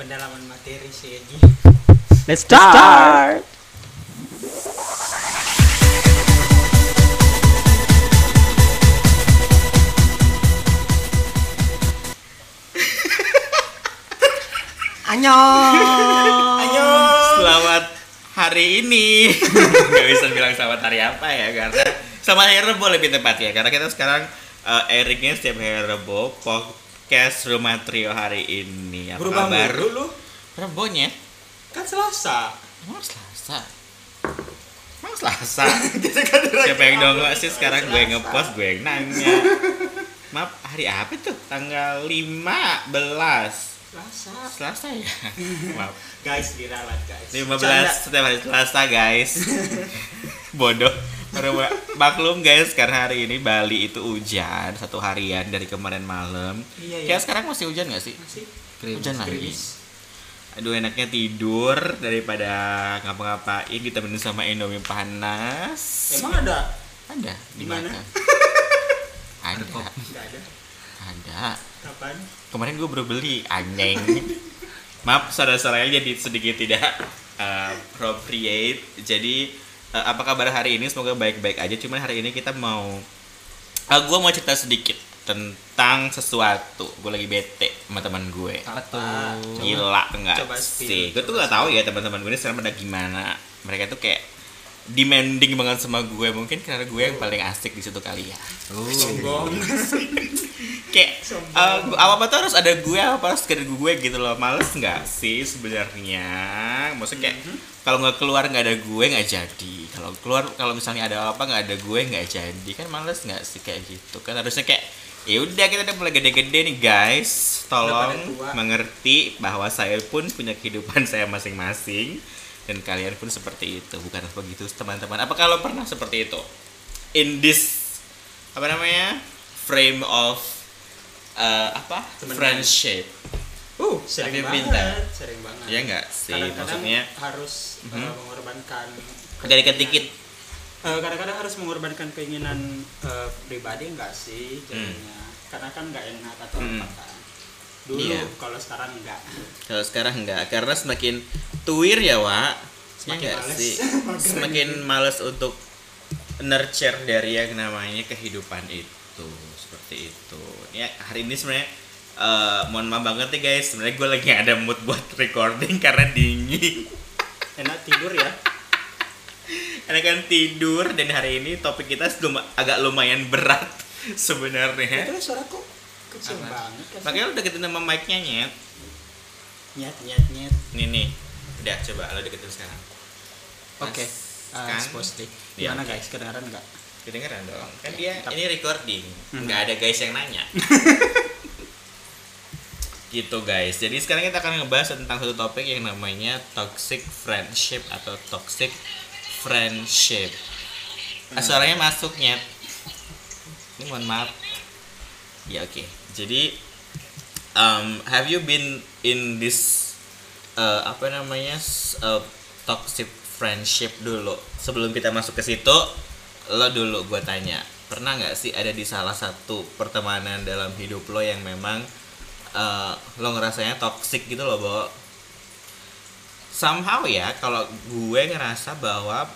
pendalaman materi si Egie. Let's start. Annyeong. Selamat hari ini. Gak bisa bilang selamat hari apa ya, karena selamat hari Rebo lebih tepat ya, karena kita sekarang airingnya setiap hari Rebo podcast Rumah Trio hari ini. Apa berubah kabar? Baru lu? Rebonya? Kan Selasa. Emang Selasa? Emang Selasa? Siapa yang donggok sih sekarang? Gue yang ngepost, gue yang nanya. Maaf, hari apa tuh? Tanggal 15 Selasa ya. Maaf guys, diralat guys. 15 setiap hari Selasa guys. Bodoh. Maklum guys, karena hari ini Bali itu hujan satu harian dari kemarin malam. Iya. Kayak sekarang masih hujan nggak sih? Masih. Hujan lagi. Aduh, enaknya tidur daripada ngapa-ngapain, ditemenin sama Indomie panas. Emang ada? Ada. Di mana? Ada. Enggak ada. Ada. Kapan? Kemarin gue baru beli, anjing. Maaf, saudara-saudaranya jadi sedikit tidak appropriate. Jadi apa kabar hari ini? Semoga baik-baik aja. Cuman hari ini kita mau gue mau cerita sedikit tentang sesuatu. Gue lagi bete sama teman gue. Apa? Gila enggak sih? Gue tuh enggak tahu ya teman-teman gue ini sekarang pada gimana. Mereka tuh kayak demanding banget sama gue, mungkin karena gue yang paling asik di situ kali ya. Sombong. Kayak apa-apa tuh harus ada gue, apa harus sekedar gue gitu loh. Males nggak sih sebenarnya? Maksudnya kayak kalau nggak keluar nggak ada gue nggak jadi. Kalau keluar, kalau misalnya ada apa nggak ada gue nggak jadi, kan males nggak sih kayak gitu? Kan harusnya kayak ya udah, kita udah mulai gede-gede nih guys. Tolong mengerti bahwa saya pun punya kehidupan saya masing-masing. Dan kalian pun seperti itu, bukan begitu teman-teman? Apa kalau pernah seperti itu? In this apa namanya frame of friendship? Sering banget, sering banget. Ya nggak sih, kadang-kadang maksudnya harus mengorbankan. Kadang-kadang harus mengorbankan keinginan pribadi nggak sih? Jadinya karena kan nggak enak atau apa kan? Dulu iya. Kalau sekarang enggak karena semakin tuwir ya Wak, semakin males sih. Semakin males untuk nurture dari yang namanya kehidupan itu, seperti itu ya. Hari ini sebenarnya mohon maaf banget ya guys, sebenarnya gue lagi ada mood buat recording karena dingin. Enak tidur ya. Enakan tidur. Dan hari ini topik kita agak lumayan berat sebenarnya. Itu suara kok kecil banget. Makanya lu deketin sama mic-nya, nyet. Nih. Udah, coba lu deketin sekarang. Oke. Positif. Gimana guys, kedengeran enggak? Kedengeran dong. Kan dia ini recording. Enggak ada guys yang nanya. Gitu guys. Jadi sekarang kita akan ngebahas tentang satu topik yang namanya toxic friendship atau toxic friendship. Suaranya masuk, nyet. Ini mohon maaf. Ya oke. Jadi have you been in this toxic friendship dulu? Sebelum kita masuk ke situ, lo dulu gue tanya, pernah nggak sih ada di salah satu pertemanan dalam hidup lo yang memang lo ngerasanya toxic gitu lo, Bo? Somehow ya, kalau gue ngerasa bahwa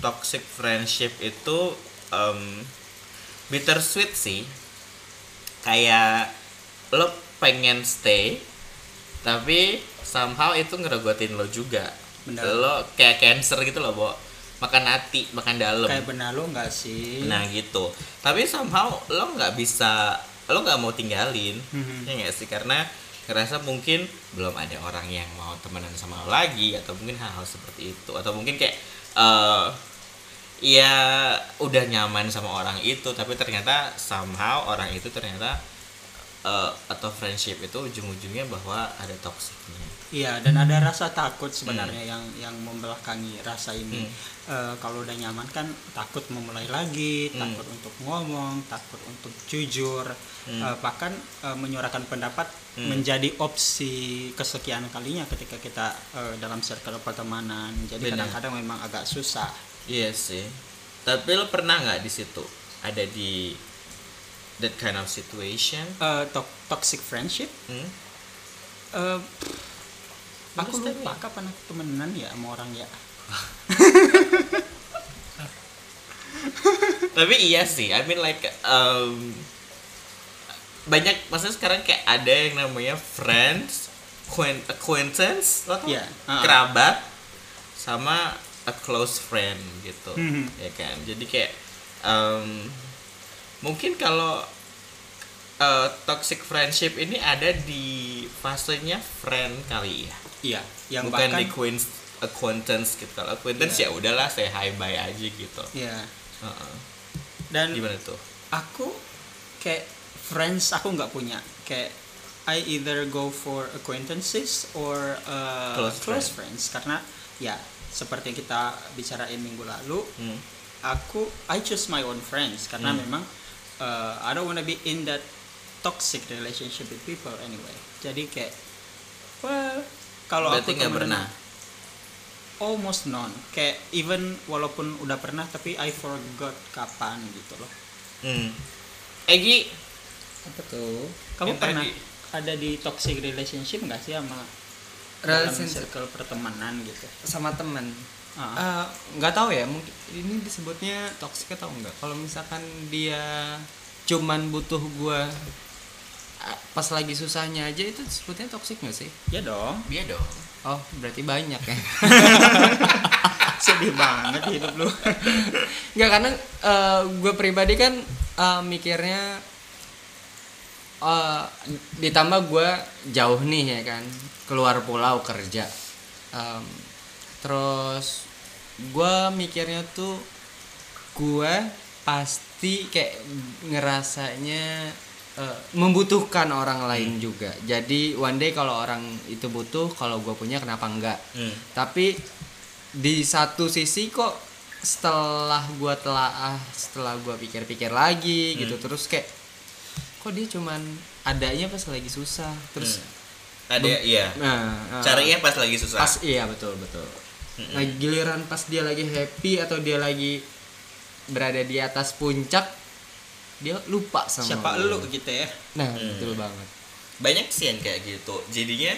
toxic friendship itu bittersweet sih. Kayak lo pengen stay tapi somehow itu ngeregotin lo juga. Benar. Lo kayak cancer gitu lo, Bo. Makan hati, makan dalam. Kayak benar lo enggak sih? Nah, gitu. Tapi somehow lo enggak bisa, lo enggak mau tinggalin. Ya enggak sih? Karena ngerasa mungkin belum ada orang yang mau temenan sama lo lagi, atau mungkin hal-hal seperti itu, atau mungkin kayak ya udah nyaman sama orang itu, tapi ternyata somehow orang itu ternyata atau friendship itu ujung-ujungnya bahwa ada toksiknya. Iya, dan ada rasa takut sebenarnya yang membelakangi rasa ini. Kalau udah nyaman kan takut memulai lagi, takut untuk ngomong, takut untuk jujur, bahkan menyuarakan pendapat menjadi opsi kesekian kalinya ketika kita dalam circle pertemanan. Jadi kadang-kadang memang agak susah. Iya sih. Tapi lo pernah nggak di situ? Ada di that kind of situation? Toxic friendship? Aku lupa kapan aku temenan ya sama orang ya. Tapi iya sih, I mean like banyak, maksudnya sekarang kayak ada yang namanya friends, acquaintance, yeah, kerabat, sama a close friend gitu, ya kan. Jadi kayak mungkin kalau toxic friendship ini ada di fasenya friend kali ya. Iya, yang bukan bahkan, di acquaintance gitu. Kalau acquaintance ya udahlah, say hi bye aja gitu. Iya. Dan gimana tuh? Aku kayak friends aku nggak punya. Kayak I either go for acquaintances or close friends. Karena ya seperti yang kita bicarain minggu lalu, I choose my own friends karena memang I don't wanna be in that toxic relationship with people anyway. Jadi kayak kalau aku nggak pernah. Almost none, kayak even walaupun udah pernah tapi I forgot kapan gitu loh. Egi, apa tuh? Kamu pernah ada di toxic relationship nggak sih sama circle pertemanan gitu? Sama teman? Nggak tahu ya, mungkin ini disebutnya toxic atau enggak? Kalau misalkan dia cuman butuh gua pas lagi susahnya aja, itu disebutnya toxic nggak sih? Iya dong. Iya dong. Oh, berarti banyak ya. Sedih banget hidup lu. Enggak, karena gue pribadi kan mikirnya ditambah gue jauh nih ya kan, keluar pulau kerja. Terus gue mikirnya tuh gue pasti kayak ngerasanya membutuhkan orang lain juga. Jadi one day kalau orang itu butuh, kalau gue punya kenapa enggak. Tapi di satu sisi kok setelah gue pikir-pikir lagi gitu, terus kayak kok dia cuman adanya pas lagi susah. Terus ada iya. Carinya pas lagi susah. Pas iya, betul. Nah, giliran pas dia lagi happy atau dia lagi berada di atas puncak, dia lupa sama siapa lu gitu ya. Nah, betul banget. Banyak sih yang kayak gitu. Jadinya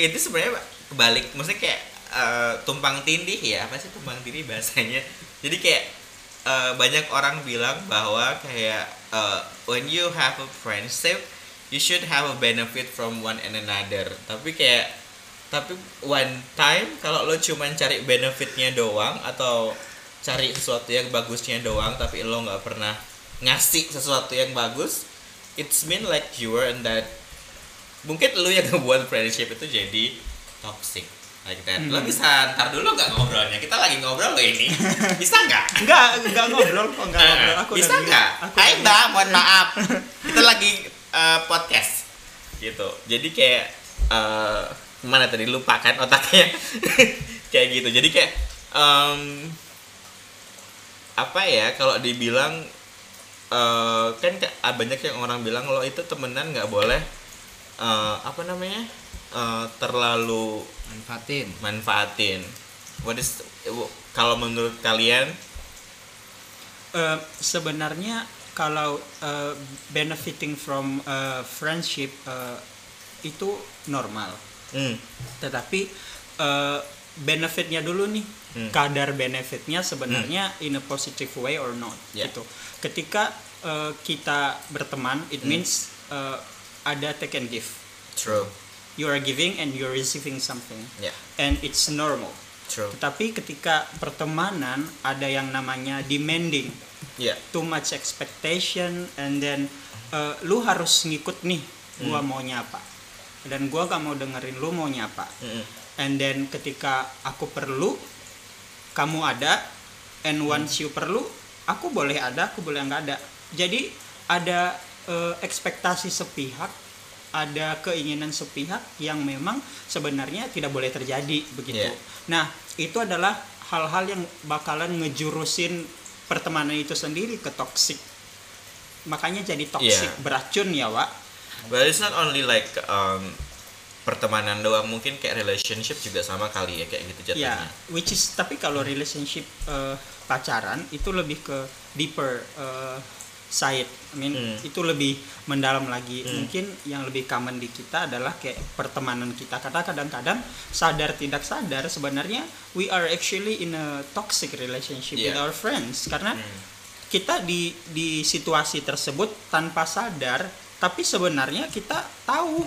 itu sebenarnya kebalik, maksudnya kayak tumpang tindih ya. Apa sih tumpang tindih bahasanya? Jadi kayak banyak orang bilang bahwa kayak when you have a friendship, you should have a benefit from one and another. Tapi one time kalau lu cuman cari benefitnya doang atau cari sesuatu yang bagusnya doang tapi lo nggak pernah ngasih sesuatu yang bagus, it's mean like you were in that, mungkin lo yang ngebuat friendship itu jadi toxic like that. Lo bisa ntar dulu nggak ngobrolnya, kita lagi ngobrol lo ini bisa nggak? Nggak ngobrol kok, nggak ngobrol. Aku bisa nggak? Hai mbak, mohon maaf kita lagi podcast gitu. Jadi kayak mana tadi lupa kan otaknya. Kayak gitu. Jadi kayak apa ya, kalau dibilang kan banyak yang orang bilang lo itu temenan nggak boleh terlalu manfaatin. Kalau menurut kalian sebenarnya kalau benefiting from friendship itu normal, tetapi benefitnya dulu nih, kadar benefitnya sebenarnya in a positive way or not gitu. Ketika kita berteman, it means ada take and give. True. You are giving and you are receiving something. Yeah. And it's normal. True. Tetapi ketika pertemanan ada yang namanya demanding, too much expectation, and then lu harus ngikut nih, gua maunya apa, dan gua gak mau dengerin lu maunya apa. And then ketika aku perlu, kamu ada. And once you perlu, aku boleh ada, aku boleh nggak ada. Jadi ada ekspektasi sepihak, ada keinginan sepihak yang memang sebenarnya tidak boleh terjadi begitu. Nah, itu adalah hal-hal yang bakalan ngejurusin pertemanan itu sendiri ke toksik. Makanya jadi toksik, beracun ya, Wak. Well, it's not only like pertemanan doang, mungkin kayak relationship juga sama kali ya kayak gitu jatuhnya. Which is, tapi kalau relationship pacaran itu lebih ke deeper side, I mean itu lebih mendalam lagi. Mungkin yang lebih common di kita adalah kayak pertemanan kita, karena kadang-kadang sadar tidak sadar sebenarnya we are actually in a toxic relationship with our friends, karena kita di situasi tersebut tanpa sadar, tapi sebenarnya kita tahu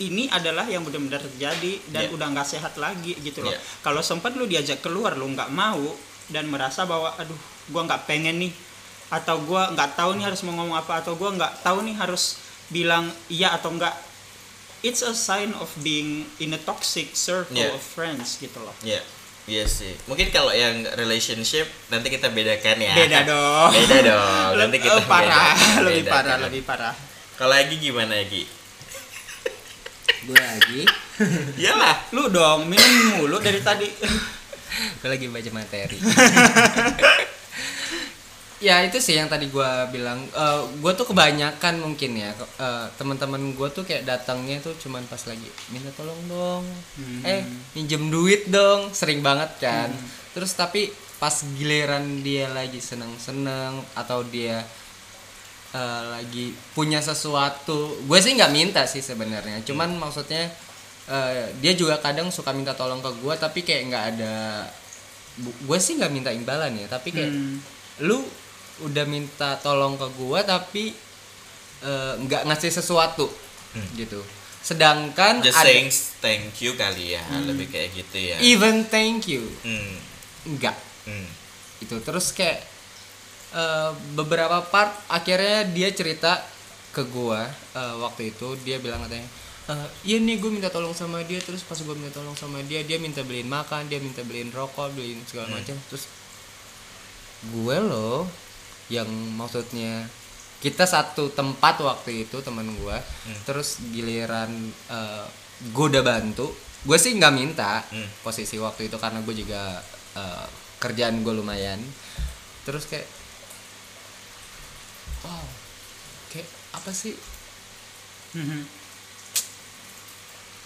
ini adalah yang benar-benar terjadi dan udah nggak sehat lagi gitu loh. Kalau sempat lu diajak keluar lu nggak mau dan merasa bahwa aduh gue nggak pengen nih, atau gue nggak tahu nih harus mau ngomong apa, atau gue nggak tahu nih harus bilang iya atau enggak. It's a sign of being in a toxic circle of friends gitu loh. Iya sih. Mungkin kalau yang relationship nanti kita bedakan ya. Beda dong. Nanti kita lebih parah. Kalau lagi gimana lagi? Gue lagi iyalah lu dong minum mulu dari tadi. Gue lagi baca materi. Ya itu sih yang tadi gue bilang, gue tuh kebanyakan mungkin ya teman-teman gue tuh kayak datangnya tuh cuman pas lagi minta tolong dong, minjem duit dong, sering banget kan. Terus tapi pas giliran dia lagi seneng-seneng atau dia lagi punya sesuatu, gue sih nggak minta sih sebenarnya, cuman maksudnya dia juga kadang suka minta tolong ke gue, tapi kayak nggak ada, gue sih nggak minta imbalan ya, tapi kayak lu udah minta tolong ke gue tapi nggak ngasih sesuatu gitu. Sedangkan just saying thank you kali ya, lebih kayak gitu ya, even thank you nggak itu. Terus kayak beberapa part akhirnya dia cerita ke gua, waktu itu dia bilang katanya iya nih gue minta tolong sama dia, terus pas gue minta tolong sama dia, dia minta beliin makan, dia minta beliin rokok, beliin segala macam. Terus gue loh yang maksudnya kita satu tempat waktu itu teman gua, terus giliran gue udah bantu, gue sih nggak minta posisi waktu itu karena gue juga kerjaan gue lumayan. Terus kayak wow, kayak apa sih?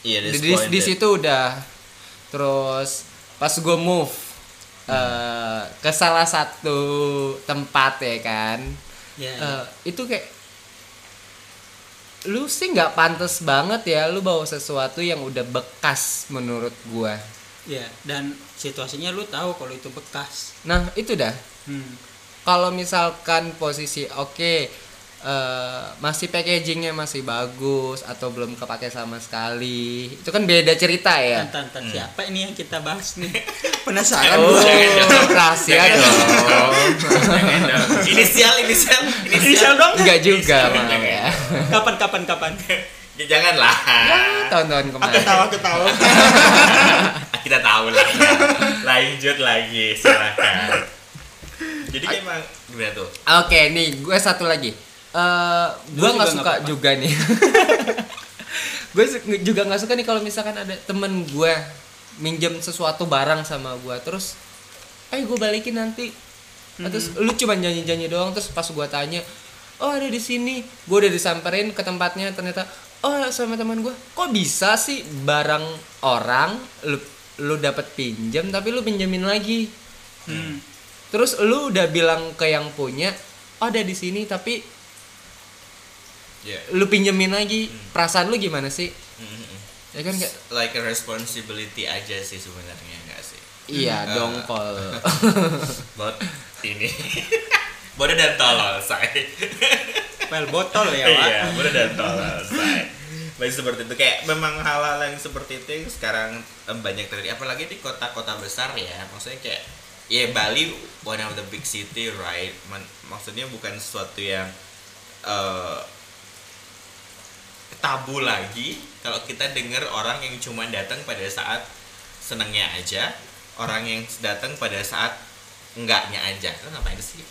Iya, di situ udah. Terus pas gue move ke salah satu tempat ya kan, itu kayak lu sih nggak pantas banget ya, lu bawa sesuatu yang udah bekas menurut gue. Iya, dan situasinya lu tahu kalau itu bekas. Nah itu dah. Kalau misalkan posisi masih packagingnya masih bagus atau belum kepake sama sekali, itu kan beda cerita ya. Siapa ini yang kita bahas nih? Penasaran. Rahasia dong. Inisial dong? Enggak juga mah ya. Kapan? Ya janganlah. Ya, tahun-tahun kemarin. Aku tahu. Kita tahu lah. Ya. Lanjut lagi, silakan. Jadi emang gimana tuh? Oke, nih gue satu lagi. Gue nggak suka juga nih. Gue juga nggak suka nih kalau misalkan ada temen gue minjem sesuatu barang sama gue, terus gue balikin nanti, terus lu cuma janji doang. Terus pas gue tanya, oh ada di sini, gue udah disamperin ke tempatnya, ternyata oh sama teman gue, kok bisa sih barang orang lu dapet pinjam tapi lu pinjemin lagi. Terus lu udah bilang ke yang punya, oh ada di sini tapi lu pinjemin lagi. Perasaan lu gimana sih? Ya kan gak? Like a responsibility aja sih sebenarnya, enggak sih? Iya, dongkol. Buat ini. Bodoh dan tolol, say. Well, botol ya, Pak. Iya, bodoh dan tolol, say. Masih seperti itu, kayak memang hal-hal yang seperti itu sekarang banyak terjadi, apalagi di kota-kota besar ya. Maksudnya kayak Bali one of the big city, right? Maksudnya bukan sesuatu yang tabu lagi kalau kita dengar orang yang cuma datang pada saat senengnya aja, orang yang datang pada saat enggaknya aja. Lo ngapain sih?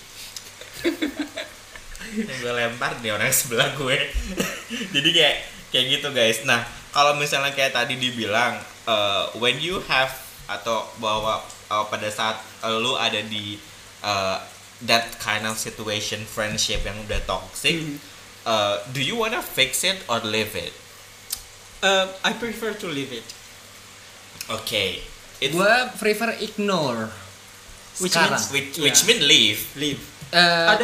Gue lempar nih orang sebelah gue. Jadi kayak gitu guys. Nah kalau misalnya kayak tadi dibilang when you have atau bahwa pada saat lo ada di that kind of situation, friendship yang udah toxic, do you wanna fix it or leave it? I prefer to leave it. Okay. Gua prefer ignore. Which means leave.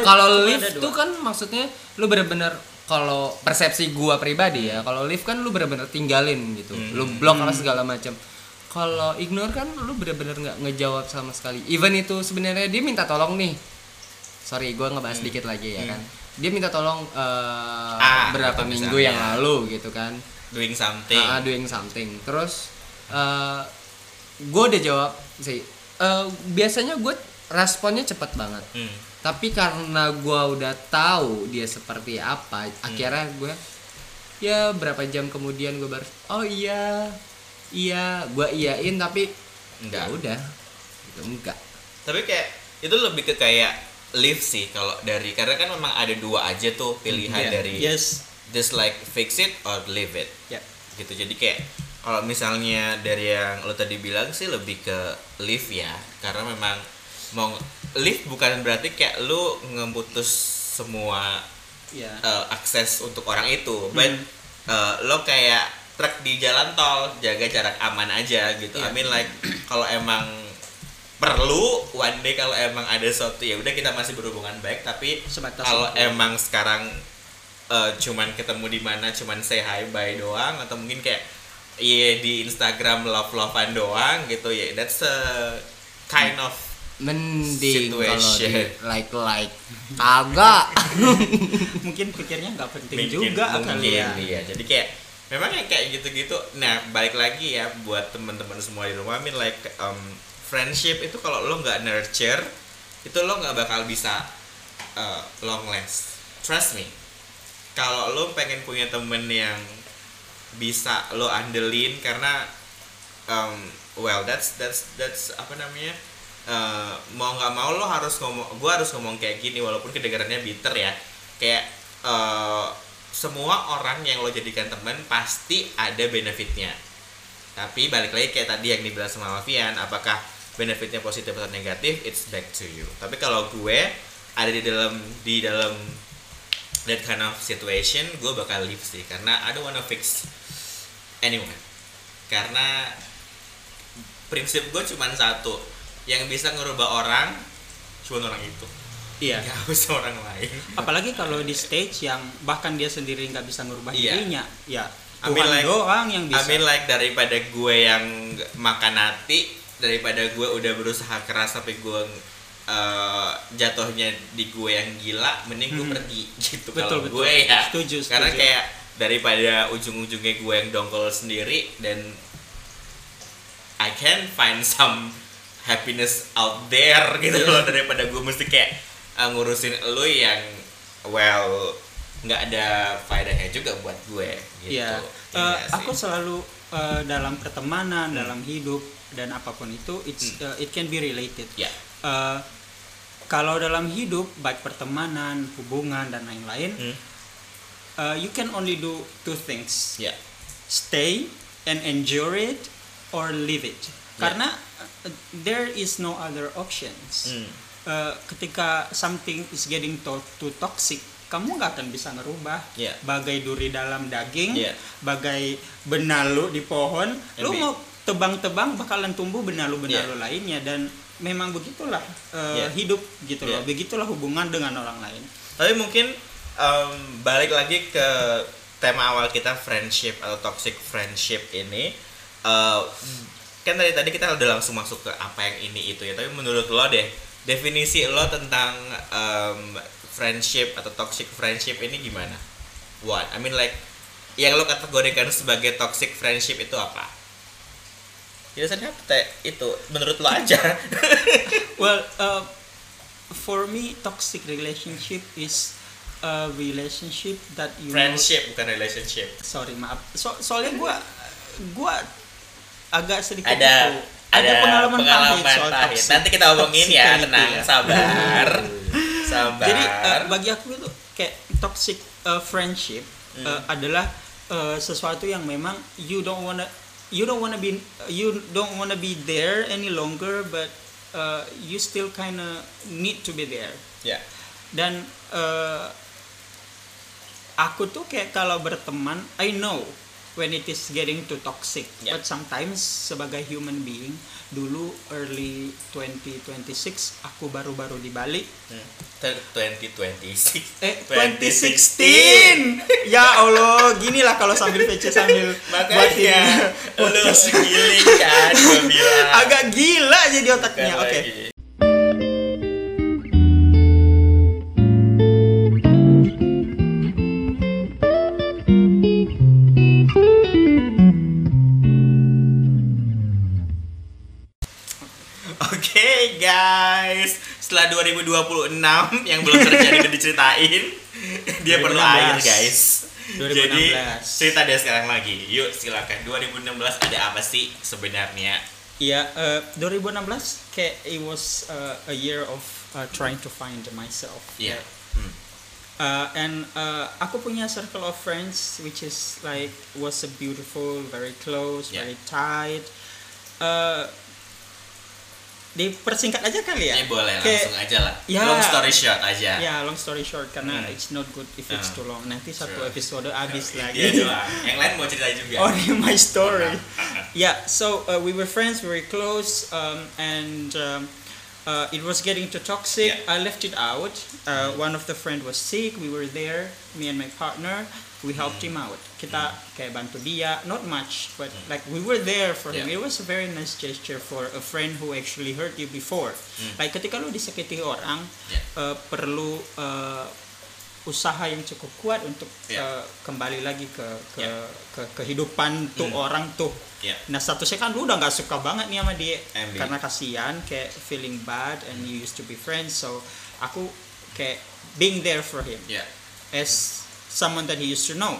Kalau lift tuh kan maksudnya lu bener-bener, kalau persepsi gua pribadi ya, kalau lift kan lu bener-bener tinggalin gitu, lu blok apa segala macam. Kalau ignore kan lu bener-bener nggak ngejawab sama sekali. Even itu sebenarnya dia minta tolong nih, sorry gua ngebahas dikit lagi ya kan, dia minta tolong berapa minggu yang lalu gitu kan, doing something. Terus gua udah jawab sih, biasanya gua responnya cepet banget. Tapi karena gue udah tahu dia seperti apa, akhirnya gue ya berapa jam kemudian gue baru iya gue iyain, tapi enggak, udah gitu, enggak. Tapi kayak itu lebih ke kayak live sih kalau dari, karena kan memang ada dua aja tuh pilihan dari just like fix it or leave it gitu. Jadi kayak kalau misalnya dari yang lo tadi bilang sih lebih ke live ya, karena memang mau live bukan berarti kayak lu ngemutus semua akses untuk orang itu, but lo kayak truk di jalan tol, jaga jarak aman aja gitu. I mean like kalau emang perlu one day, kalau emang ada sesuatu ya udah, kita masih berhubungan baik, tapi kalau emang sekarang cuman ketemu di mana, cuman say hi bye doang, atau mungkin kayak di Instagram love-lovean doang gitu ya, that's a kind of mending kalau di like agak mungkin pikirnya nggak penting juga kali ya. Iya, jadi kayak memang kayak gitu-gitu. Nah balik lagi ya buat teman-teman semua di rumah, friendship itu kalau lo nggak nurture itu lo nggak bakal bisa long last, trust me. Kalau lo pengen punya temen yang bisa lo andelin, karena that's apa namanya, mau nggak mau lo harus ngomong, gue harus ngomong kayak gini walaupun kedengarannya bitter ya, kayak semua orang yang lo jadikan teman pasti ada benefitnya. Tapi balik lagi kayak tadi yang dibilang sama Alfian, apakah benefitnya positif atau negatif, it's back to you. Tapi kalau gue ada di dalam that kind of situation, gue bakal leave sih, karena I don't wanna fix anyone. Karena prinsip gue cuma satu, yang bisa ngerubah orang cuma orang itu, nggak usah orang lain. Apalagi kalau di stage yang bahkan dia sendiri nggak bisa ngerubah dirinya, ya Tuhan doang yang bisa. Daripada gue yang makan hati, daripada gue udah berusaha keras tapi gue jatuhnya di gue yang gila, mending gue pergi gitu. Kalau gue ya setuju. Karena kayak daripada ujung-ujungnya gue yang dongkol sendiri, dan I can find some happiness out there gitu loh, daripada gue mesti kayak ngurusin elu yang nggak ada faedahnya juga buat gue gitu. Aku selalu dalam pertemanan, dalam hidup dan apapun itu, it can be related. Kalau dalam hidup baik pertemanan, hubungan dan lain-lain, you can only do two things, stay and endure it or leave it. Karena there is no other options. Ketika something is getting too toxic, kamu nggak akan bisa ngerubah. Bagai duri dalam daging, bagai benalu di pohon, lu mau tebang-tebang bakalan tumbuh benalu-benalu lainnya, dan memang begitulah hidup gitu loh, begitulah hubungan dengan orang lain. Tapi mungkin balik lagi ke tema awal kita, friendship atau toxic friendship ini. Kan tadi kita udah langsung masuk ke apa yang ini itu ya, tapi menurut lo deh, definisi lo tentang friendship atau toxic friendship ini gimana? Yang lo kategorikan sebagai toxic friendship itu apa? Biasanya itu menurut lo aja. For me, toxic relationship is a relationship that you friendship know. Bukan relationship, sorry maaf, soalnya gue agak sedikit ada pengalaman pahit. Nanti kita omongin ya, tenang, sabar. Jadi bagi aku itu kayak toxic friendship adalah sesuatu yang memang you don't wanna be there any longer, but you still kinda need to be there. Dan aku tuh kayak kalau berteman, I know when it is getting too toxic. Yeah. But sometimes sebagai human being, dulu early 2026 aku baru-baru di Bali. 2016. Ya Allah, ginilah kalau sambil PC sambil makanya buat lu giling kan gua bilang. Agak gila jadi otaknya. Oke. Okay. Guys, setelah 2026 yang belum terjadi udah diceritain. Dia 2016. Perlu air, guys. 2016. Jadi cerita dia sekarang lagi. Yuk, silakan. 2016 ada apa sih sebenarnya? Iya, 2016 kayak it was a year of trying to find myself. Iya. Yeah. And aku punya circle of friends which is like was a beautiful, very close, yeah, very tight. Dipersingkat aja kali ya? Ya boleh, langsung aja lah. Ya, long story short aja. Ya, long story short karena it's not good if it's too long. Nanti satu episode habis lagi. Iya doang. Yang lain mau cerita juga. Only my story. Yeah, so we were friends, very close, and it was getting too toxic. Yeah. I left it out. One of the friend was sick. We were there, me and my partner. We helped him out. Kita kayak bantu dia, not much, but like we were there for him. It was a very nice gesture for a friend who actually hurt you before. Like ketika lu disakiti orang, perlu usaha yang cukup kuat untuk kembali lagi ke kehidupan tuh orang tuh. Nah statusnya kan lu udah nggak suka banget nih sama dia, karena kasihan, kayak feeling bad, and you used to be friends. So aku kayak being there for him as someone that he used to know.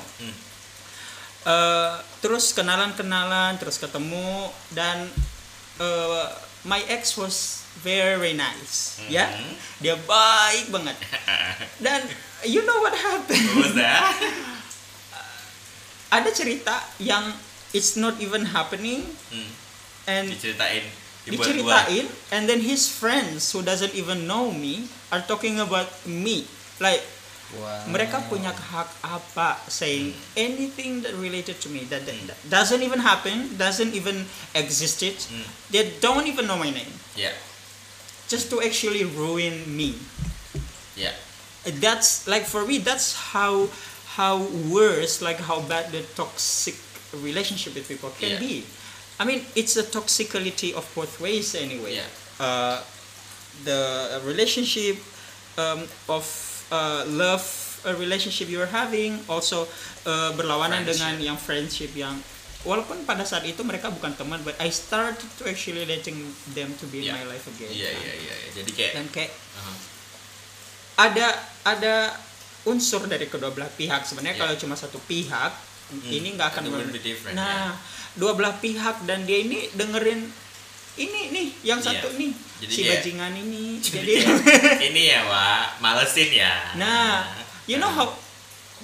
Terus kenalan-kenalan, terus ketemu, dan my ex was very nice. Ya, dia baik banget. Dan you know what happened? What was that? Ada cerita yang it's not even happening, and diceritain, and then his friends who doesn't even know me are talking about me, like. Wow. Mereka punya hak apa saying anything that related to me that doesn't even happen, doesn't even existed. They don't even know my name. Yeah. Just to actually ruin me. Yeah. That's like for me that's how worse, like how bad the toxic relationship with people can be. I mean, it's a toxicity of both ways anyway. Yeah. The relationship of love relationship you are having also berlawanan friendship. Dengan yang friendship yang walaupun pada saat itu mereka bukan teman, but I started to actually letting them to be in my life again. Iya. Jadi kayak dan kayak ada unsur dari kedua belah pihak sebenarnya. Kalau cuma satu pihak ini nggak akan dua belah pihak, dan dia ini dengerin ini nih yang satu nih jadi si bajingan ini jadi ini ya Pak, malesin ya. Nah, you know how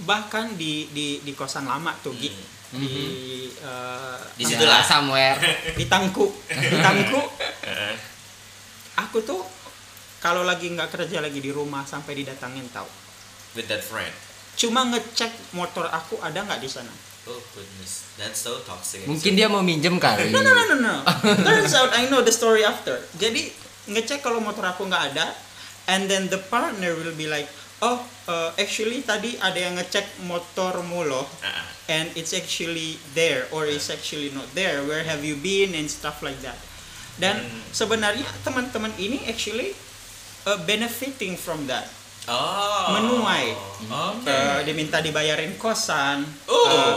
bahkan di kosan lama tuh di situlah somewhere di tangku aku tuh kalau lagi nggak kerja lagi di rumah sampai didatangin tau with that friend, cuma ngecek motor aku ada nggak di sana. Oh goodness, that's so toxic. Mungkin dia mau minjem kali. No. Turns out I know the story after. Jadi ngecek kalau motor aku nggak ada, and then the partner will be like, oh actually tadi ada yang ngecek motormu loh, and it's actually there or it's actually not there. Where have you been and stuff like that. Dan sebenarnya teman-teman ini actually benefiting from that. Menuai. Diminta dibayarin kosan,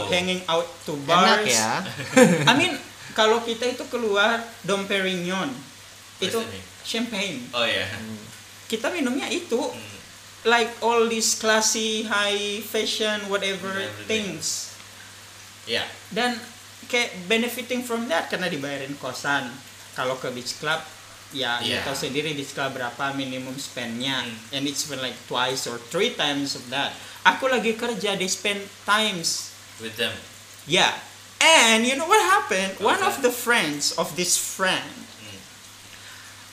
hanging out to bars. Enak ya. I mean, kalau kita itu keluar Dom Perignon, itu champagne. Oh ya. Yeah. Kita minumnya itu like all these classy, high fashion, whatever things. Ya. Yeah. Dan kayak benefiting from that karena dibayarin kosan. Kalau ke beach club ya tahu sendiri di skala berapa minimum spendnya, and it's been like twice or three times of that. Aku lagi kerja, they spend times with them. Yeah, and you know what happened? One of the friends of this friend,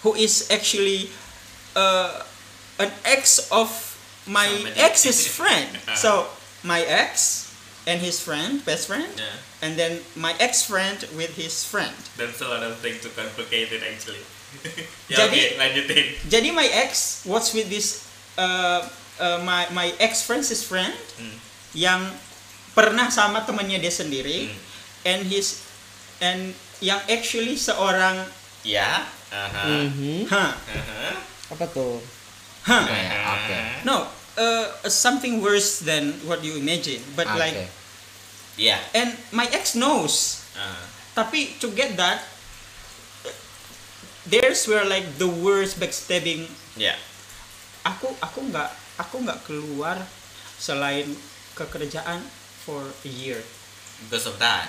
who is actually an ex of my ex's friend. So my ex and his friend, best friend, yeah. And then my ex-friend with his friend. That's a lot of things to complicate it actually. Yeah, jadi, okay, lanjutin. Jadi my ex was with this my ex-friend's friend yang pernah sama temannya dia sendiri, and his and yang actually seorang ya, apa tuh? Okay. No. Something worse than what you imagine, but okay, like, yeah. And my ex knows. Tapi to get that, theirs were like the worst backstabbing. Yeah. Aku nggak keluar selain ke kerjaan for a year. Because of that.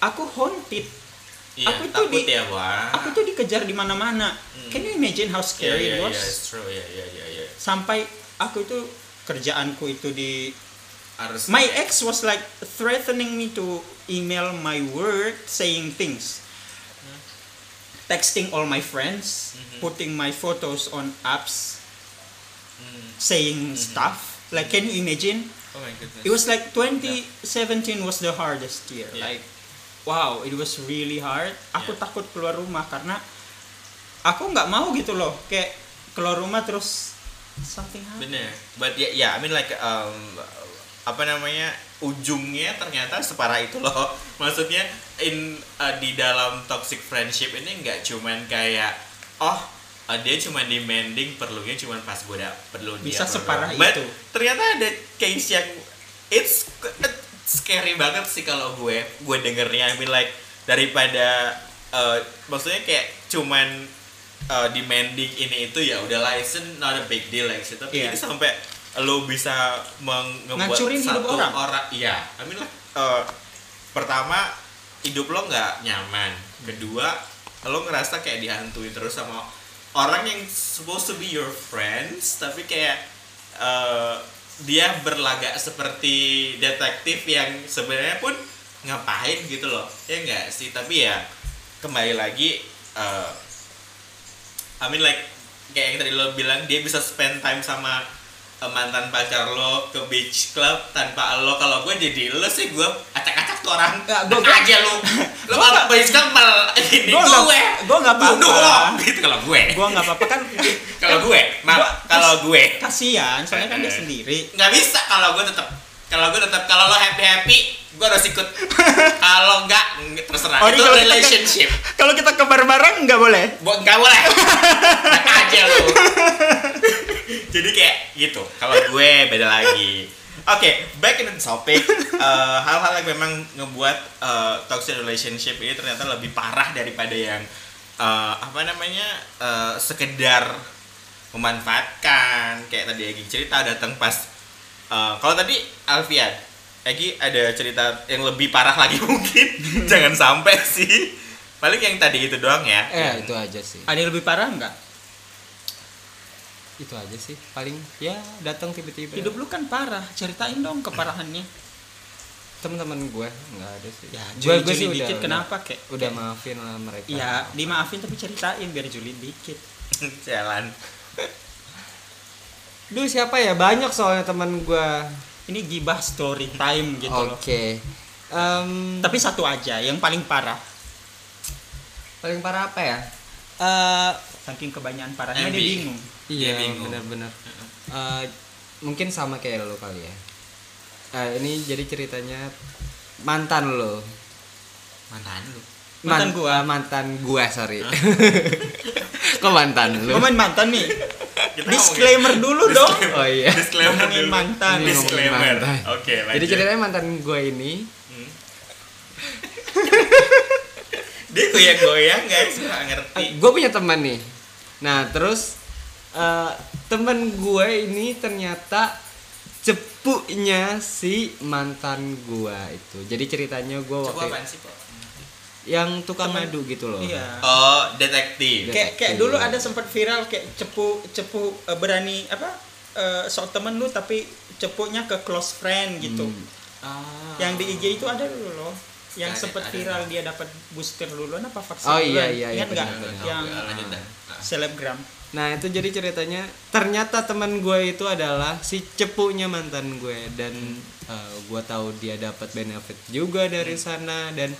Aku haunted. Yeah, aku tuh dikejar di mana-mana. Can you imagine how scary it was? Yeah, it's true. Yeah. Sampai aku itu kerjaanku itu di harus my ex was like threatening me to email my work saying things, texting all my friends, putting my photos on apps, saying stuff like, can you imagine? Oh my goodness. It was like 2017 was the hardest year, like wow, it was really hard. Aku takut keluar rumah karena aku nggak mau gitu loh, kayak keluar rumah terus something happened. Bener, but yeah, I mean like apa namanya, ujungnya ternyata separah itu loh. Maksudnya di dalam toxic friendship ini nggak cuman kayak dia cuman demanding perlunya cuman pas gue perlu bisa dia. Bisa separah itu. But ternyata ada case yang it's scary banget sih kalau gue dengernya. I mean like daripada maksudnya kayak cuman demanding ini itu, ya udahlah, it's not a big deal like, tapi ini sampai lo bisa membuat satu orang, iya, I mean like, pertama hidup lo nggak nyaman, kedua lo ngerasa kayak dihantui terus sama orang yang supposed to be your friends, tapi kayak dia berlagak seperti detektif yang sebenarnya pun ngapain gitu loh, ya nggak sih? Tapi ya kembali lagi, I mean like kayak yang tadi lo bilang, dia bisa spend time sama mantan pacar lo ke beach club tanpa lo. Kalau gue jadi lo sih, gue acak-acak tuh orang. Gue aja lo. Lo kalau beach club mal ini gue nggak apa-apa. Gitu kalau gue. Gue nggak apa-apa kan. Kalau gue, kalau gue. Kasian, soalnya kan dia sendiri. Nggak bisa kalau gue tetap kalau lo happy-happy, gue harus ikut. Kalau enggak, terserah. Itu relationship. Kalau kita kebar bareng nggak boleh. Nggak boleh. Acak aja lo. Jadi kayak gitu. Kalau gue beda lagi. Okay, back in the topic. Hal-hal yang memang ngebuat toxic relationship ini ternyata lebih parah daripada yang sekedar memanfaatkan. Kayak tadi Egie cerita datang pas. Kalau tadi Alfian, Egie ada cerita yang lebih parah lagi mungkin. Jangan sampai sih. Paling yang tadi itu doang ya. Itu aja sih. Ada yang lebih parah nggak? Itu aja sih paling, ya datang tiba-tiba. Hidup lu kan parah, ceritain dong keparahannya. Temen-temen gue nggak ada sih ya, gue sih dikit udah, kenapa kayak udah maafin lah mereka ya, dimaafin tapi ceritain biar julid dikit. Jalan duh, siapa ya, banyak soalnya temen gue ini gibah story time gitu. Okay. Tapi satu aja yang paling parah apa ya, saking kebanyakan parahnya dia bingung. Iya, benar-benar. Mungkin sama kayak lo kali ya. Ini jadi ceritanya mantan lo. Mantan gua, sorry. Kok mantan lo? Ngomongin mantan nih. Disclaimer dulu dong. Oh iya. Disclaimer dulu. Disclaimer. Oke, lanjut. Jadi ceritanya mantan gua ini. Dia goyang-goyang, guys, enggak ngerti. Gua punya teman nih. Nah, terus temen gue ini ternyata cepunya si mantan gue itu. Jadi ceritanya gue waktu yang tukang madu gitu loh. Iya. Oh, detektif. Kayak dulu ada sempat viral kayak cepu berani apa? Sok temen lu tapi cepunya ke close friend gitu. Yang di IG itu ada dulu loh. yang sempat viral dia dapat booster duluan apa vaksin duluan? Iya, ingat nggak yang selebgram? Nah itu jadi ceritanya ternyata teman gue itu adalah si cepunya mantan gue dan gue tahu dia dapat benefit juga dari sana dan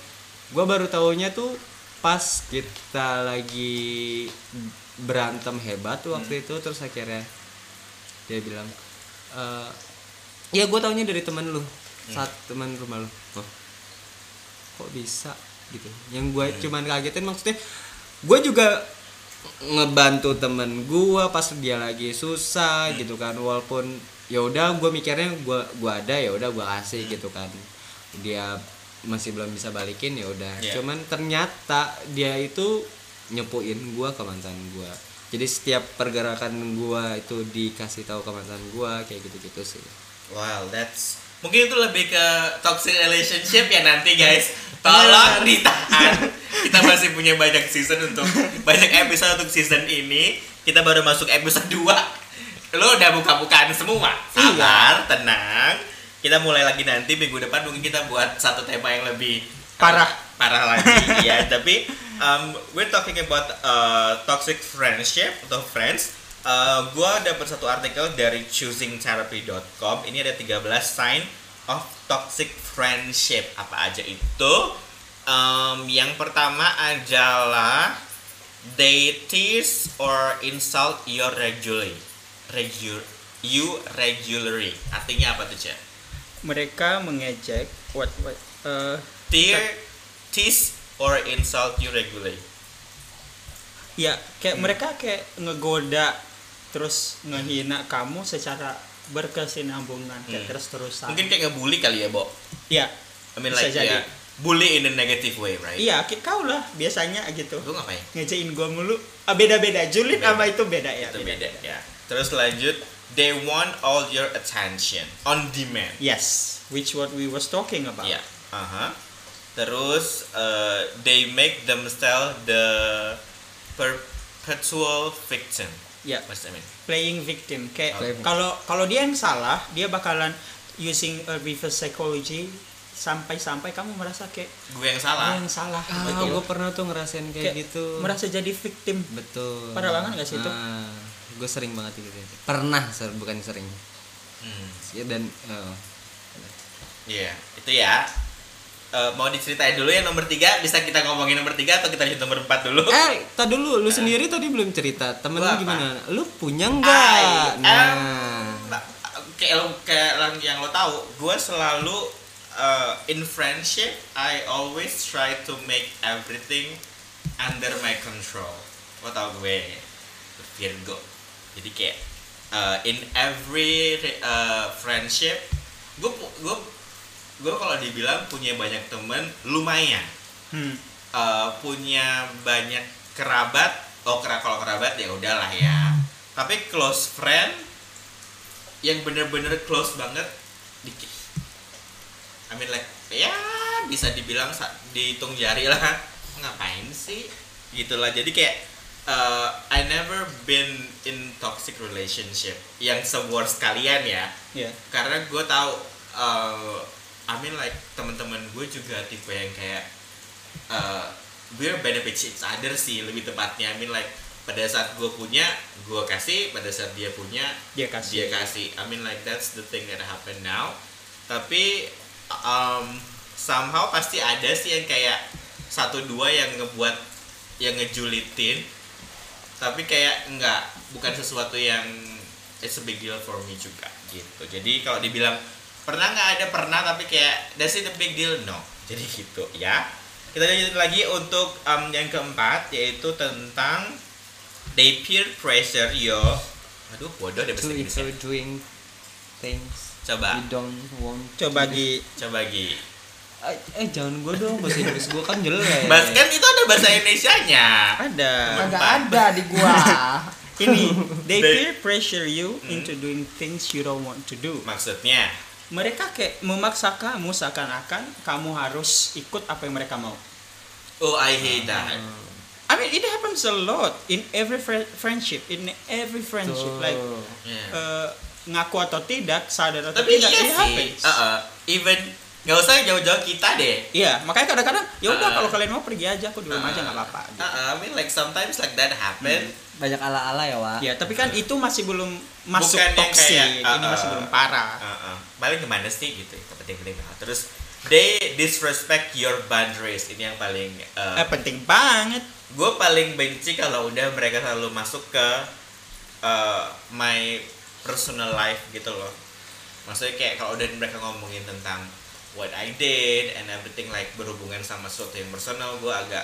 gue baru taunya tuh pas kita lagi berantem hebat waktu itu terus akhirnya dia bilang ya gue taunya dari teman lu saat teman rumah lu kok bisa gitu yang gue cuman kagetin maksudnya gue juga ngebantu temen gue pas dia lagi susah gitu kan walaupun ya udah gue mikirnya gue ada ya udah gue kasih gitu kan dia masih belum bisa balikin ya udah cuman ternyata dia itu nyepuin gue ke mantan gue jadi setiap pergerakan gue itu dikasih tahu ke mantan gue kayak gitu sih. Wow, that's mungkin itu lebih ke toxic relationship ya nanti guys. Tolong ditahan. Kita masih punya banyak season untuk banyak episode untuk season ini. Kita baru masuk episode 2. Lo udah buka-bukaan semua. Sabar, tenang. Kita mulai lagi nanti minggu depan mungkin kita buat satu tema yang lebih parah lagi ya. Tapi we're talking about toxic friendship atau friends. Gue dapet satu artikel dari choosingtherapy.com. Ini ada 13 sign of toxic friendship. Apa aja itu? Yang pertama adalah they tease or insult you regularly. Regularly. Artinya apa tuh, Cek? Mereka mengejek. Tease or insult you regularly. Ya, kayak mereka kayak ngegoda terus ngehina kamu secara berkesinambungan kayak terus-terusan. Mungkin kayak ngebully kali ya, Bo? Iya. I mean like ya, bully in a negative way, right? Iya, kayak kau lah biasanya gitu. Lu ngapain? Ngejain gua mulu. Beda-beda. Julid sama itu beda ya. Itu beda ya. Terus lanjut, they want all your attention on demand. Yes, which what we was talking about. Iya. Terus they make themselves the perpetual victim. Ya. What's that mean? Playing victim. Kayak kalau dia yang salah, dia bakalan using a reverse psychology sampai kamu merasa kayak gue yang salah. Gue pernah tuh ngerasain kayak gitu. Merasa jadi victim. Betul. Parah banget gak sih itu? Gue sering banget gitu. Pernah, bukan sering. Ya dan iya, itu ya. Mau diceritain dulu yang nomor 3, bisa kita ngomongin nomor 3 atau kita lanjut nomor 4 dulu? Tadi dulu, lu sendiri tadi belum cerita. Temen lu gimana? Lu punya enggak? Kayak yang lo tahu, gue selalu in friendship, I always try to make everything under my control. Lo tau gue, Virgo. Jadi kayak in every friendship, gue kalau dibilang punya banyak temen lumayan, punya banyak kerabat, kalau kerabat ya udahlah ya. Tapi close friend yang bener-bener close banget dikit. I mean like ya bisa dibilang dihitung jari lah. Ngapain sih? Gitulah. Jadi kayak I never been in toxic relationship yang se-worst kalian ya. Yeah. Karena gue tahu. I mean like teman-teman gue juga tipe yang kayak we're benefits each other sih lebih tepatnya. I mean like pada saat gue punya gue kasih, pada saat dia punya dia kasih. I mean like that's the thing that happen now. Tapi somehow pasti ada sih yang kayak satu dua yang ngebuat yang ngejulitin. Tapi kayak enggak, bukan sesuatu yang it's a big deal for me juga gitu. Jadi kalau dibilang pernah nggak ada pernah tapi kayak that's it a big deal no jadi gitu ya. Kita lanjut lagi untuk yang keempat yaitu tentang they peer pressure yo doing things coba jangan gue dong bahasa Inggris gue kan jelek kan itu ada bahasa Indonesianya ada di gua. Ini they peer pressure you into doing things you don't want to do. Maksudnya mereka kayak memaksa kamu seakan-akan kamu harus ikut apa yang mereka mau. Oh, I hate that. I mean, it happens a lot in every friendship. Like ngaku atau tidak, sadar atau tidak, it happens. Even Gak usah jauh-jauh kita deh. Iya, makanya kadang-kadang ya udah kalau kalian mau pergi aja, aku di rumah aja nggak apa-apa. Gitu. I mean like sometimes like that happen. Banyak ala-ala ya, Wak. Iya, tapi kan itu masih belum masuk toksik. Ini masih belum parah. Paling gimana sih gitu. Penting-penting banget. Terus they disrespect your boundaries. Ini yang paling penting banget. Gue paling benci kalau udah mereka selalu masuk ke my personal life gitu loh. Maksudnya kayak kalau udah mereka ngomongin tentang what I did and everything like berhubungan sama sesuatu yang personal, gue agak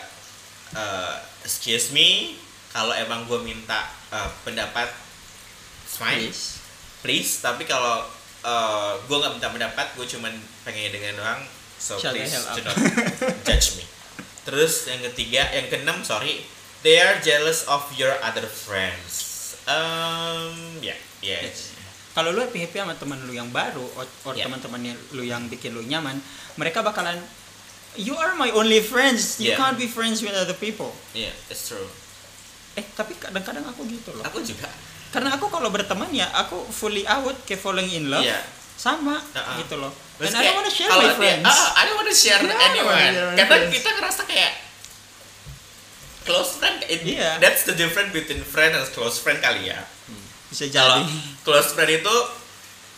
excuse me, kalau emang gue minta pendapat fine, please. Tapi kalau gue nggak minta pendapat, gue cuman pengen dengerin doang, so shall please do not judge me. Terus yang keenam they are jealous of your other friends. Yes. Kalau lu happy-happy sama teman lu yang baru or teman-temannya lu yang bikin lu nyaman, mereka bakalan you are my only friends, you can't be friends with other people. Iya, it's true. Tapi kadang-kadang aku gitu loh. Aku juga. Karena aku kalau berteman ya aku fully out ke falling in love. Yeah. Sama gitu loh. Dan I don't want to share my friends. I don't want to share anyone. Kadang kita ngerasa kayak close friend. That's the difference between friend and close friend kali ya. Bisa jadi. Close friend itu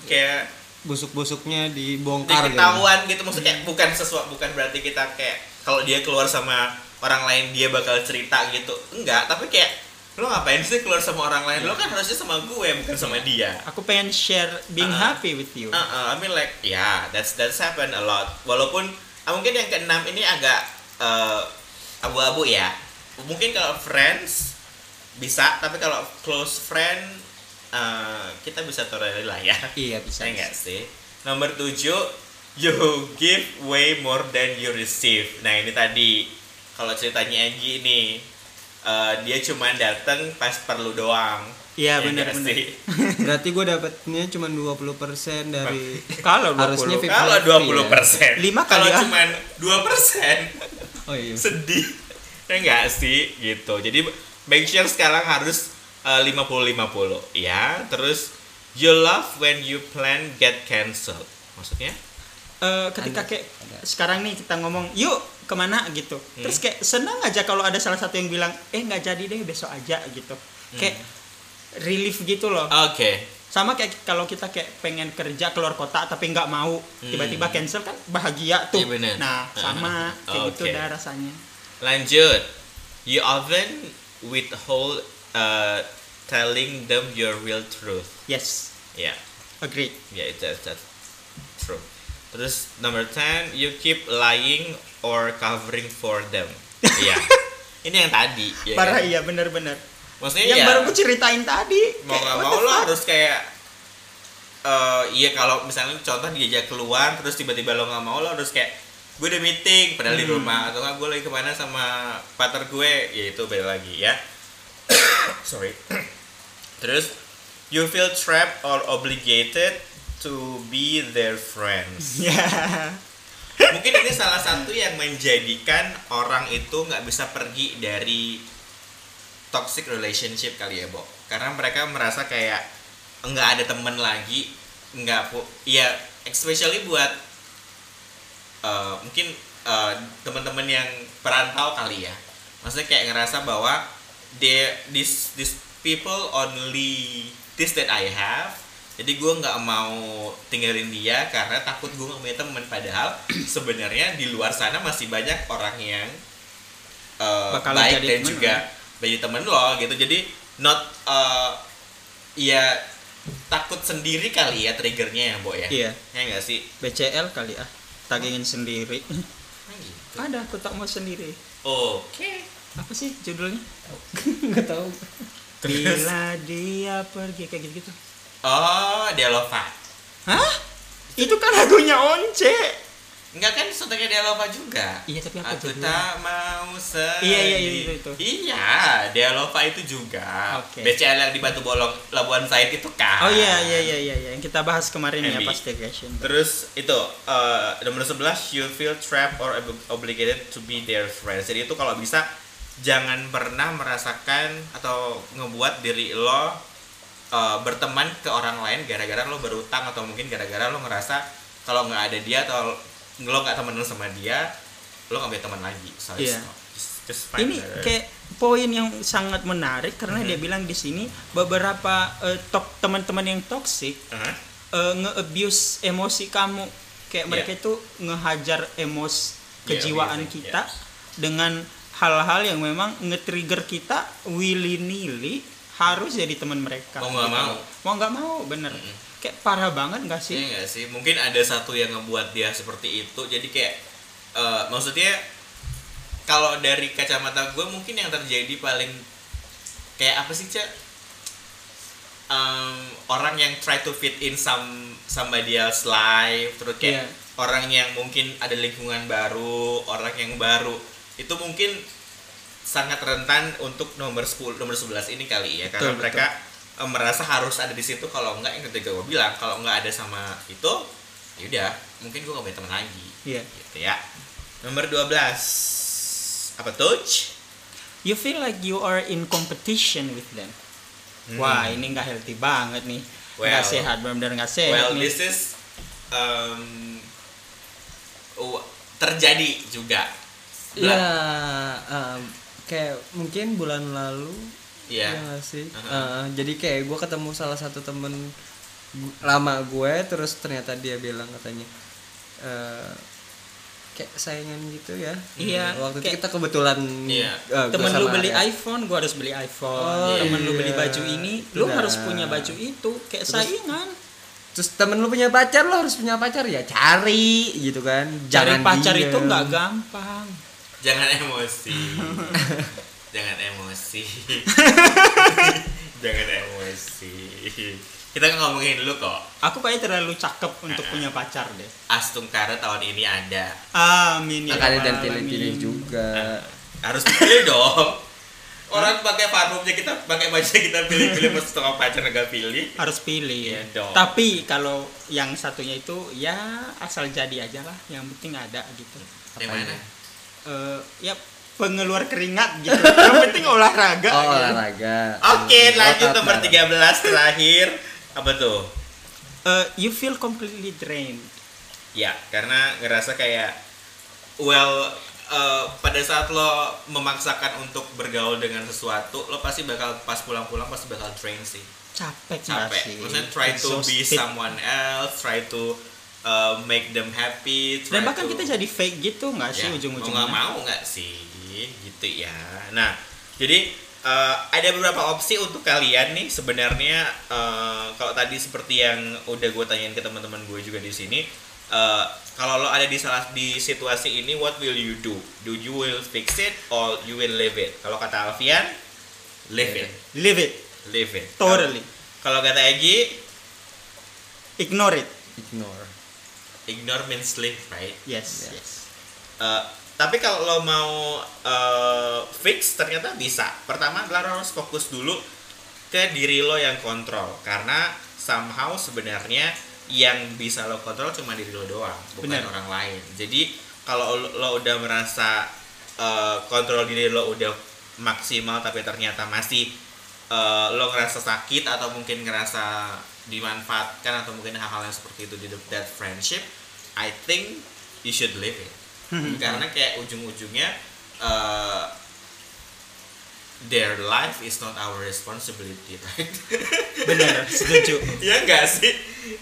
kayak busuk-busuknya dibongkar, diketahuan gitu. Maksudnya bukan berarti kita kayak kalau dia keluar sama orang lain dia bakal cerita gitu. Enggak, tapi kayak lo ngapain sih keluar sama orang lain? Lo kan harusnya sama gue, bukan sama dia. Aku pengen share being happy with you. I mean like that's happened a lot. Walaupun mungkin yang keenam ini agak abu-abu ya. Mungkin kalau friends bisa, tapi kalau close friend kita bisa tolerir lah ya. Iya bisa. Enggak sih. Nomor 7, you give way more than you receive. Nah ini tadi kalau ceritanya Egie nih, dia cuma datang pas perlu doang. Iya benar. Berarti gue dapatnya cuma 20% dari kalau 20%. Harusnya 50%. Kalau 20%. Ya. 5 kali kalau cuma 2%. Oh iya. Sedih. Enggak sih gitu. Jadi make sure sekarang harus 50-50 ya. Terus you love when you plan get cancelled. Maksudnya ketika kayak sekarang nih kita ngomong yuk kemana gitu, terus kayak senang aja kalau ada salah satu yang bilang nggak jadi deh, besok aja gitu. Kayak relief gitu loh. Oke. Sama kayak kalau kita kayak pengen kerja keluar kota tapi nggak mau, tiba-tiba cancel kan bahagia tuh. Nah sama kayak gitu dah rasanya. Lanjut, you often withhold telling them your real truth. Yes. Yeah. Agreed. Yeah, that's true. Terus number 10, you keep lying or covering for them. Iya. Yeah. Ini yang tadi. Ya parah kan? Iya benar-benar. Maksudnya yang baru aku ceritain tadi. Mau nggak mau lo harus kayak kalau misalnya contoh diajak keluar terus tiba-tiba lo nggak mau, lo harus kayak gue udah meeting padahal di rumah, atau nggak gue lagi kemana sama partner gue, ya itu beda lagi ya. Sorry. Terus you feel trapped or obligated to be their friends. Yeah. Mungkin ini salah satu yang menjadikan orang itu nggak bisa pergi dari toxic relationship kali ya, Bo. Karena mereka merasa kayak nggak ada temen lagi, especially buat mungkin teman-teman yang perantau kali ya. Maksudnya kayak ngerasa bahwa these people only this that I have. Jadi gue nggak mau tinggalin dia karena takut gue nggak punya teman. Padahal sebenarnya di luar sana masih banyak orang yang baik dan juga jadi temen lo gitu. Jadi takut sendiri kali ya triggernya ya, Bo ya. Iya. Ya nggak sih. BCL kali ah. Tagingin sendiri. Gitu. Ada, aku tak mau sendiri. Oke. Apa sih judulnya? Nggak tahu. Bila dia pergi kayak gitu-gitu. Oh, Dialova. Hah? Itu kan lagunya Once. Enggak kan, saudaranya Dialova juga. Iya, tapi apa judulnya? Aku tak mau sendiri. Iya, itu. Iya, Dialova itu juga. Okay. BCL yang di Batu Bolong, Labuan Said itu kan. Oh iya, yang kita bahas kemarin ya pas staycation. Terus itu nomor 11, you feel trapped or obligated to be their friends. Jadi itu kalau bisa jangan pernah merasakan atau ngebuat diri lo berteman ke orang lain gara-gara lo berutang, atau mungkin gara-gara lo ngerasa kalau nggak ada dia atau lo gak temenan sama dia, lo gak punya teman lagi. So yeah. Ini kayak poin yang sangat menarik karena dia bilang di sini beberapa teman-teman yang toksik nge-abuse emosi kamu, kayak mereka itu ngehajar emosi kejiwaan kita dengan hal-hal yang memang nge-trigger kita willy-nilly harus jadi teman mereka. Mau nggak mau? Mau nggak mau, bener. Kayak parah banget nggak sih? Iya nggak sih. Mungkin ada satu yang ngebuat dia seperti itu. Jadi kayak maksudnya kalau dari kacamata gue mungkin yang terjadi paling kayak apa sih orang yang try to fit in somebody else life, terus kayak orang yang mungkin ada lingkungan baru, orang yang baru itu mungkin sangat rentan untuk nomor 10, nomor 11 ini kali ya, karena betul, mereka betul. Merasa harus ada di situ. Kalau enggak, yang ketika gue bilang kalau enggak ada sama itu, yaudah mungkin gue gak punya teman lagi. Iya. Gitu ya. Nomor 12. Apa tuh? You feel like you are in competition with them. Wah, ini nggak healthy banget nih. Nggak sehat, benar-benar nggak sehat. Well, nih. This is terjadi juga. Ya, kayak mungkin bulan lalu. Iya. Yeah. Jadi kayak gue ketemu salah satu temen lama gue, terus ternyata dia bilang katanya. Kayak saingan gitu ya. Iya. Waktu itu kita kebetulan temen lu beli iPhone, gua harus beli iPhone. Temen lu beli baju ini, lu harus punya baju itu. Kayak terus, saingan. Terus temen lu punya pacar, lu harus punya pacar. Ya cari gitu kan. Jangan cari pacar diem. Itu gak gampang. Jangan emosi. Jangan emosi. Jangan emosi. Kita ngomongin dulu kok. Aku kayaknya terlalu cakep untuk punya pacar deh. Astungkara tahun ini ada. Amin. Makanya dan pilih-pilih juga. Harus pilih dong. Orang pakai parfumnya kita, pakai bajunya kita pilih-pilih, pas setengah pacar nggak pilih. Harus pilih. Ya dong. Tapi kalau yang satunya itu ya asal jadi aja lah. Yang penting ada gitu. Yang mana? Ya pengeluar keringat gitu. Yang penting olahraga. Oh, olahraga. Oke, lanjut nomor 13 terakhir. Apa tuh? You feel completely drained. Ya, karena ngerasa kayak pada saat lo memaksakan untuk bergaul dengan sesuatu, lo pasti bakal pas pulang-pulang pasti bakal drained sih. Capek. Maksudnya try to be someone else, try to make them happy. Dan bahkan kita jadi fake gitu nggak sih ujung-ujungnya? Mau nggak sih, gitu ya. Nah, jadi ada beberapa opsi untuk kalian nih sebenarnya. Kalau tadi seperti yang udah gue tanyain ke teman-teman gue juga di sini, kalau lo ada di situasi ini, what will you do? Do you will fix it or you will leave it? Kalau kata Alfian, leave it. Totally. Kalau kata Egie, ignore means leave, right? Yes. Tapi kalau lo mau fix, ternyata bisa. Pertama adalah lo harus fokus dulu ke diri lo yang kontrol. Karena somehow sebenarnya yang bisa lo kontrol cuma diri lo doang, bukan orang lain. Jadi kalau lo udah merasa kontrol diri lo udah maksimal, tapi ternyata masih lo ngerasa sakit atau mungkin ngerasa dimanfaatkan atau mungkin hal-hal yang seperti itu di that friendship, I think you should leave it. Karena kayak ujung-ujungnya their life is not our responsibility, right? Benar, setuju. Ya nggak sih?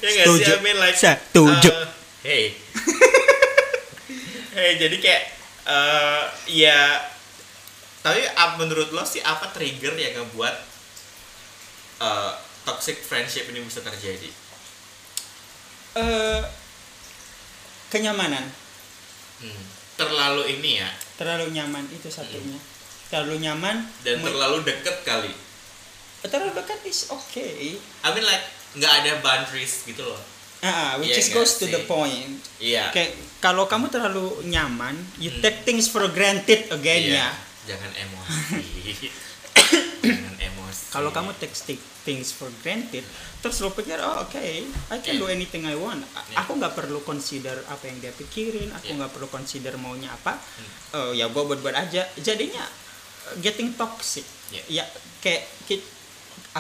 Ya nggak sih? I mean like setuju. Jadi kayak ya. Tapi menurut lo sih apa trigger yang ngebuat toxic friendship ini bisa terjadi? Kenyamanan. Terlalu ini ya. Terlalu nyaman itu satunya. Terlalu nyaman dan terlalu dekat kali. Terlalu dekat is okay. I mean like nggak ada boundaries gitu loh. Which is goes to the point. Iya. Kayak kalau kamu terlalu nyaman, you take things for granted again ya. Jangan emosi. Kalau kamu take things for granted, terus lo pikir I can do anything I want. Aku nggak perlu consider apa yang dia pikirin, aku nggak perlu consider maunya apa. Ya gue buat aja. Jadinya getting toxic. Ya kayak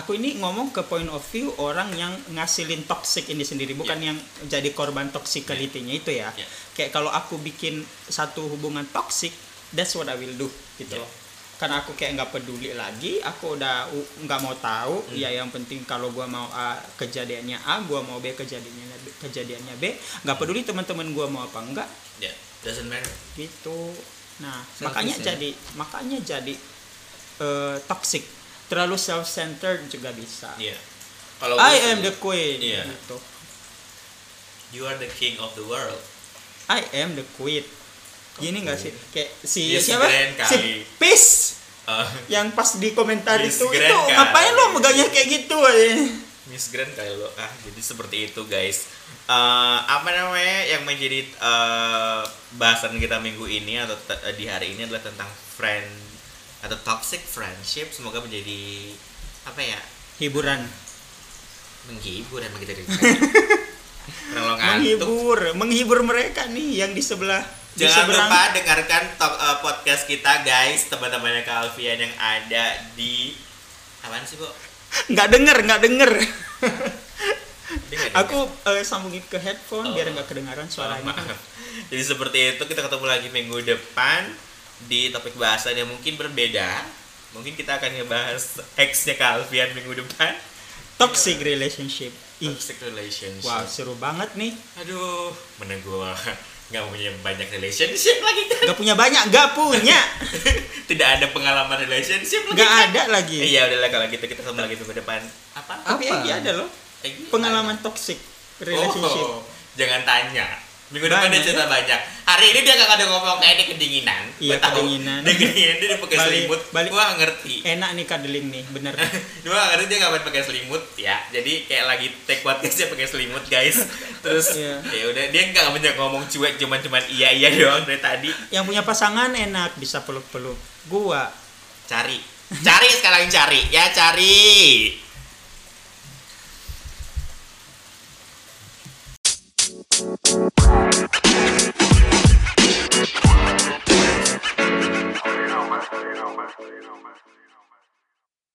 Aku ini ngomong ke point of view orang yang ngasilin toxic ini sendiri, bukan yang jadi korban toxicality-nya itu ya. Kayak kalau aku bikin satu hubungan toxic, that's what I will do gitu loh. Karena aku kayak nggak peduli lagi, aku udah nggak mau tahu. Ya yang penting kalau gue mau A kejadiannya A, gue mau B kejadiannya B, nggak peduli teman-teman gue mau apa enggak. Doesn't matter. Gitu. Nah, makanya jadi toxic. Terlalu self-centered juga bisa. Kalau I am the queen. Gitu. You are the king of the world. I am the queen. Gini nggak sih? Kayak si Peace yang pas di komentar Miss itu ngapain lo megangnya kayak gitu aja? Miss Grand kayak lo. Jadi seperti itu guys. Apa namanya yang menjadi bahasan kita minggu ini atau di hari ini adalah tentang friend atau toxic friendship. Semoga menjadi apa ya, hiburan, menghibur emang kita gitu. menghibur mereka nih yang di sebelah. Jangan lupa dengarkan podcast kita guys, teman-temannya Kak Alfian yang ada di apaan sih Bu? nggak denger Aku sambungin ke headphone biar nggak kedengaran suaranya. Jadi seperti itu, kita ketemu lagi minggu depan di topik bahasan yang mungkin berbeda. Mungkin kita akan ngebahas ex-nya Kak Alfian minggu depan. Toxic relationship. Wow, seru banget nih. Aduh, mana gue gak punya banyak relationship lagi kan. Gak punya. Tidak ada pengalaman relationship lagi. Gak ada lagi. Iya udahlah, kalau gitu kita ketemu lagi minggu depan. Tapi Egie ada loh, pengalaman toxic relationship. Jangan tanya. Minggu depan dia cerita banyak. Hari ini dia gak ada ngomong kayak dia kedinginan. Iya kedinginan. Dia pakai selimut. Gua gak ngerti. Enak nih kadeling nih, bener. Gua gak ngerti dia ngapain pakai selimut ya. Jadi kayak lagi take podcast dia pakai selimut guys. Terus ya udah dia gak banyak ngomong, cuek cuman iya doang dari tadi. Yang punya pasangan enak bisa peluk-peluk. Gua cari sekali lagi cari ya.